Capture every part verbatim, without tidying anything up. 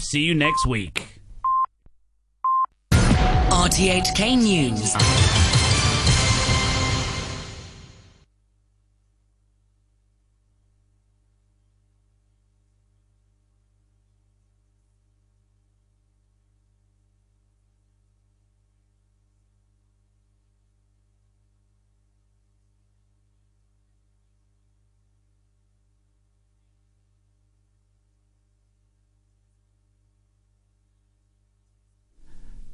subscribe. See you next week. R T H K News.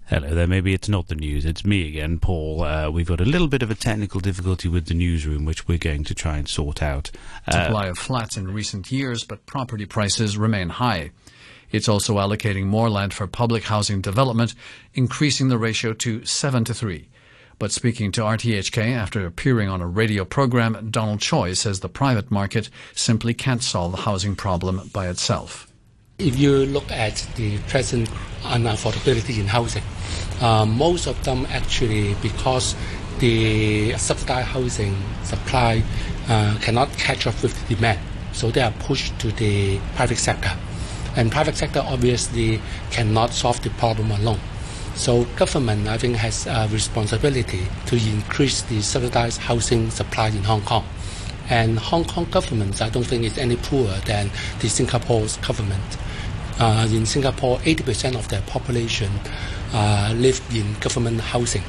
Hello there, maybe it's not the news, it's me again, Paul. Uh, we've got a little bit of a technical difficulty with the newsroom, which we're going to try and sort out. Uh, Supply of flats in recent years, but property prices remain high. It's also allocating more land for public housing development, increasing the ratio to seven to three. But speaking to R T H K after appearing on a radio program, Donald Choi says the private market simply can't solve the housing problem by itself. If you look at the present unaffordability in housing, uh, most of them actually because the subsidized housing supply uh, cannot catch up with the demand, so they are pushed to the private sector. And private sector obviously cannot solve the problem alone. So government, I think, has a responsibility to increase the subsidized housing supply in Hong Kong. And Hong Kong government, I don't think, is any poorer than the Singapore's government. Uh, in Singapore, eighty percent of their population uh, live in government housing.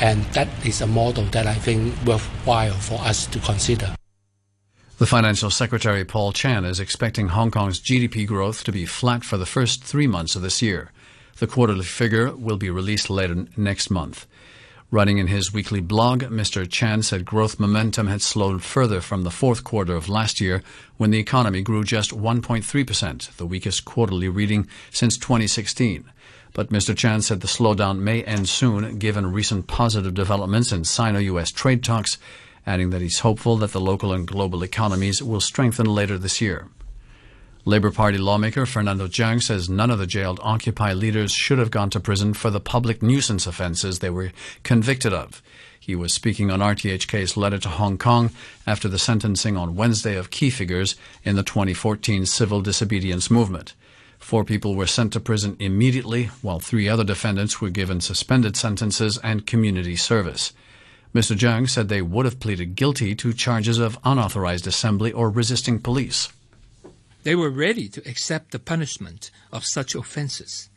And that is a model that I think worthwhile for us to consider. The Financial Secretary, Paul Chan, is expecting Hong Kong's G D P growth to be flat for the first three months of this year. The quarterly figure will be released later next month. Writing in his weekly blog, Mister Chan said growth momentum had slowed further from the fourth quarter of last year, when the economy grew just one point three percent, the weakest quarterly reading since twenty sixteen. But Mister Chan said the slowdown may end soon, given recent positive developments in Sino-U S trade talks, adding that he's hopeful that the local and global economies will strengthen later this year. Labour Party lawmaker Fernando Zhang says none of the jailed Occupy leaders should have gone to prison for the public nuisance offences they were convicted of. He was speaking on R T H K's letter to Hong Kong after the sentencing on Wednesday of key figures in the twenty fourteen civil disobedience movement. Four people were sent to prison immediately, while three other defendants were given suspended sentences and community service. Mister Zhang said they would have pleaded guilty to charges of unauthorised assembly or resisting police. They were ready to accept the punishment of such offences,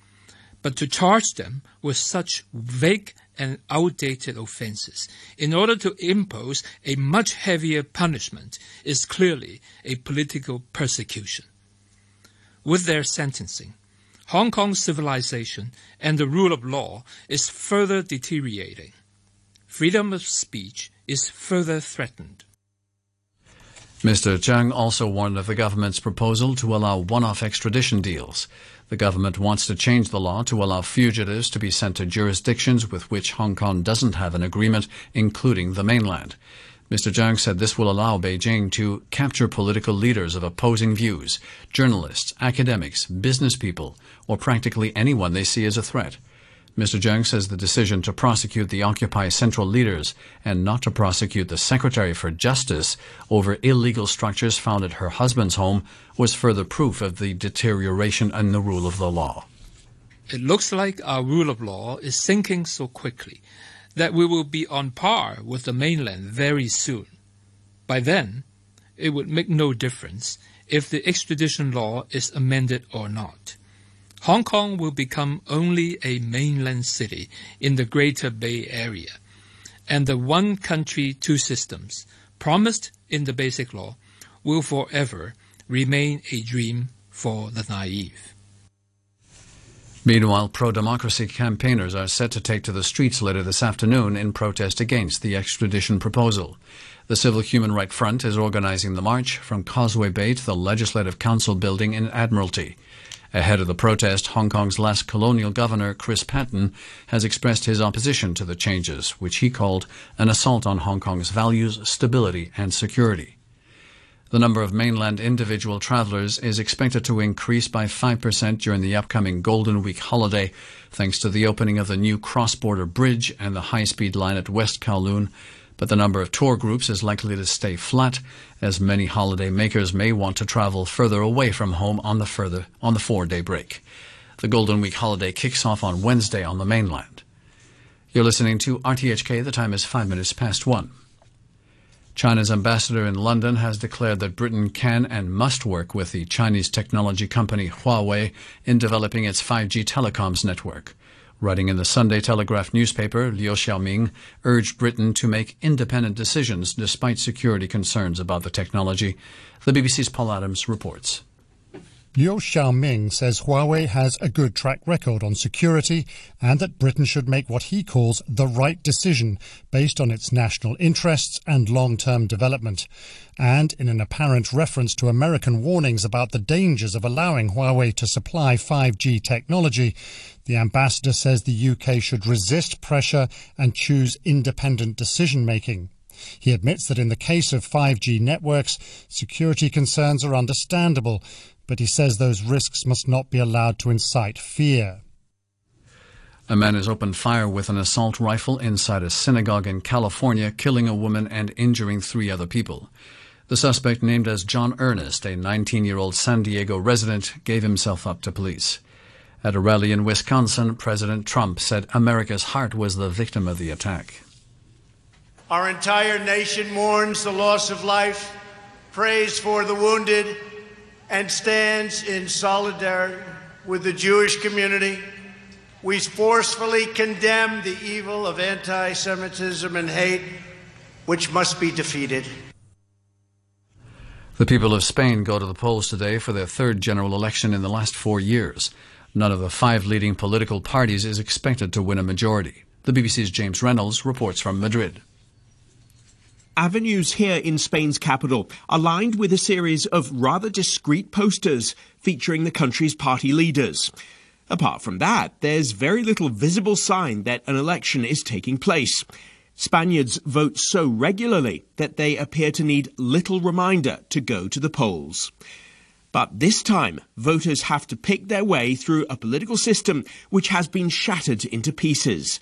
but to charge them with such vague and outdated offences in order to impose a much heavier punishment is clearly a political persecution. With their sentencing, Hong Kong's civilization and the rule of law is further deteriorating. Freedom of speech is further threatened. Mister Zhang also warned of the government's proposal to allow one-off extradition deals. The government wants to change the law to allow fugitives to be sent to jurisdictions with which Hong Kong doesn't have an agreement, including the mainland. Mister Zhang said this will allow Beijing to capture political leaders of opposing views, journalists, academics, business people, or practically anyone they see as a threat. Mister Zhang says the decision to prosecute the Occupy Central leaders and not to prosecute the Secretary for Justice over illegal structures found at her husband's home was further proof of the deterioration in the rule of the law. It looks like our rule of law is sinking so quickly that we will be on par with the mainland very soon. By then, it would make no difference if the extradition law is amended or not. Hong Kong will become only a mainland city in the Greater Bay Area, and the one country, two systems promised in the Basic Law will forever remain a dream for the naive. Meanwhile, pro-democracy campaigners are set to take to the streets later this afternoon in protest against the extradition proposal. The Civil Human Rights Front is organizing the march from Causeway Bay to the Legislative Council building in Admiralty. Ahead of the protest, Hong Kong's last colonial governor, Chris Patten, has expressed his opposition to the changes, which he called an assault on Hong Kong's values, stability and security. The number of mainland individual travellers is expected to increase by five percent during the upcoming Golden Week holiday, thanks to the opening of the new cross-border bridge and the high-speed line at West Kowloon. But the number of tour groups is likely to stay flat, as many holiday makers may want to travel further away from home on the, further, on the four-day break. The Golden Week holiday kicks off on Wednesday on the mainland. You're listening to R T H K. The time is five minutes past one. China's ambassador in London has declared that Britain can and must work with the Chinese technology company Huawei in developing its five G telecoms network. Writing in the Sunday Telegraph newspaper, Liu Xiaoming urged Britain to make independent decisions despite security concerns about the technology. The B B C's Paul Adams reports. Liu Xiaoming says Huawei has a good track record on security and that Britain should make what he calls the right decision based on its national interests and long-term development. And in an apparent reference to American warnings about the dangers of allowing Huawei to supply five G technology, the ambassador says the U K should resist pressure and choose independent decision-making. He admits that in the case of five G networks, security concerns are understandable, but he says those risks must not be allowed to incite fear. A man has opened fire with an assault rifle inside a synagogue in California, killing a woman and injuring three other people. The suspect, named as John Ernest, a nineteen-year-old San Diego resident, gave himself up to police. At a rally in Wisconsin, President Trump said America's heart was the victim of the attack. Our entire nation mourns the loss of life, prays for the wounded, and stands in solidarity with the Jewish community. We forcefully condemn the evil of anti-Semitism and hate, which must be defeated. The people of Spain go to the polls today for their third general election in the last four years. None of the five leading political parties is expected to win a majority. The B B C's James Reynolds reports from Madrid. Avenues here in Spain's capital are lined with a series of rather discreet posters featuring the country's party leaders. Apart from that, there's very little visible sign that an election is taking place. Spaniards vote so regularly that they appear to need little reminder to go to the polls. But this time, voters have to pick their way through a political system which has been shattered into pieces.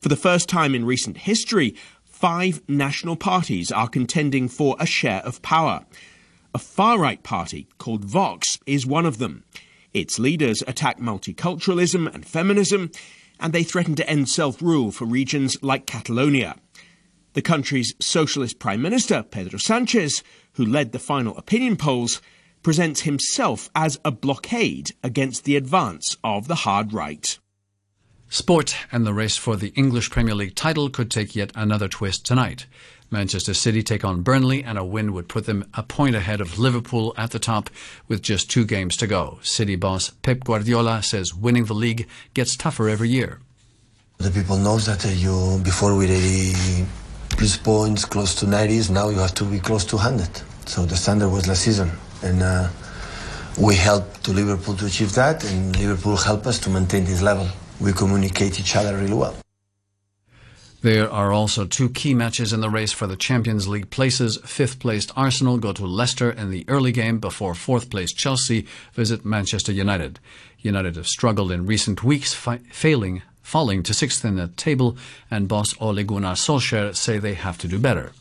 For the first time in recent history, five national parties are contending for a share of power. A far-right party called Vox is one of them. Its leaders attack multiculturalism and feminism, and they threaten to end self-rule for regions like Catalonia. The country's socialist prime minister, Pedro Sanchez, who led the final opinion polls, presents himself as a blockade against the advance of the hard right. Sport and the race for the English Premier League title could take yet another twist tonight. Manchester City take on Burnley, and a win would put them a point ahead of Liverpool at the top with just two games to go. City boss Pep Guardiola says winning the league gets tougher every year. The people know that you, before we really reached points close to nineties, now you have to be close to one hundred. So the standard was last season, and uh, we helped to Liverpool to achieve that, and Liverpool helped us to maintain this level. We communicate each other really well. There are also two key matches in the race for the Champions League places. Fifth-placed Arsenal go to Leicester in the early game before fourth-placed Chelsea visit Manchester United. United have struggled in recent weeks, fi- failing, falling to sixth in the table, and boss Ole Gunnar Solskjaer say they have to do better.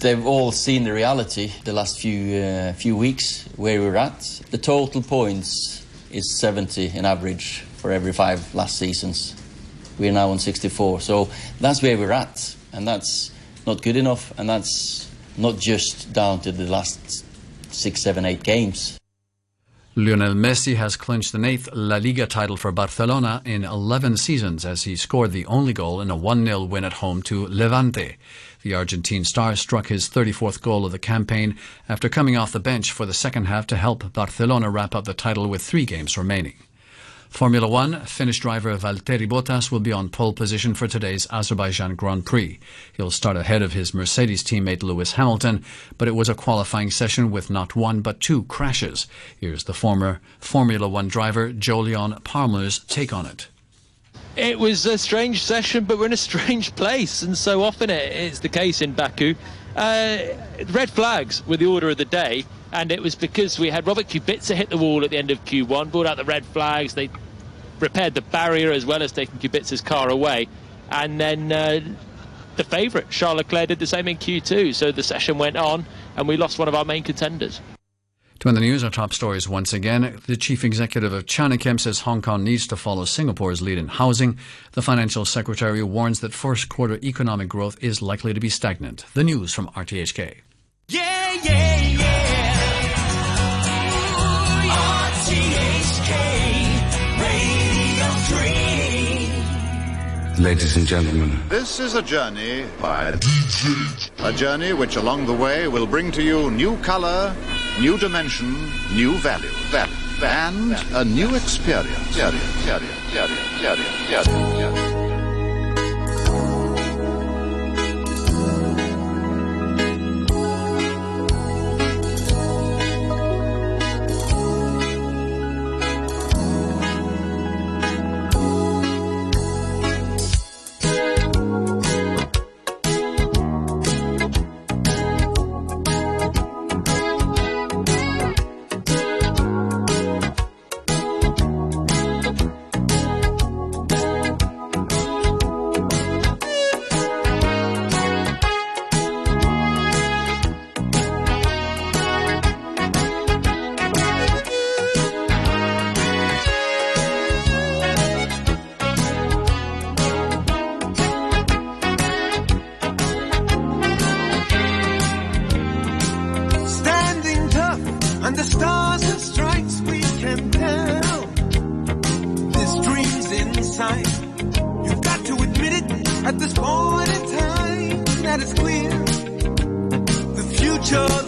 They've all seen the reality the last few uh, few weeks, where we're at. The total points is seventy in average for every five last seasons. We're now on sixty-four, so that's where we're at, and that's not good enough, and that's not just down to the last six, seven, eight games. Lionel Messi has clinched an eighth La Liga title for Barcelona in eleven seasons as he scored the only goal in a one nil win at home to Levante. The Argentine star struck his thirty-fourth goal of the campaign after coming off the bench for the second half to help Barcelona wrap up the title with three games remaining. Formula One, Finnish driver Valtteri Bottas will be on pole position for today's Azerbaijan Grand Prix. He'll start ahead of his Mercedes teammate Lewis Hamilton, but it was a qualifying session with not one but two crashes. Here's the former Formula One driver Jolyon Palmer's take on it. It was a strange session, but we're in a strange place, and so often it is the case in Baku. Uh, red flags were the order of the day. And it was because we had Robert Kubica hit the wall at the end of Q one, brought out the red flags, they repaired the barrier as well as taking Kubica's car away. And then uh, the favourite, Charles Leclerc, did the same in Q two. So the session went on and we lost one of our main contenders. To end the news, our top stories once again. The chief executive of Chanakem says Hong Kong needs to follow Singapore's lead in housing. The financial secretary warns that first quarter economic growth is likely to be stagnant. The news from R T H K. Yeah, yeah, yeah. R T H K, Radio three. Ladies and gentlemen, this is a journey by D J. A journey which along the way will bring to you new color, new dimension, new value, value, value, and a new experience. Yeah, yeah, yeah, yeah, yeah, yeah, yeah.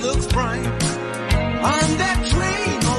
Looks bright on that train.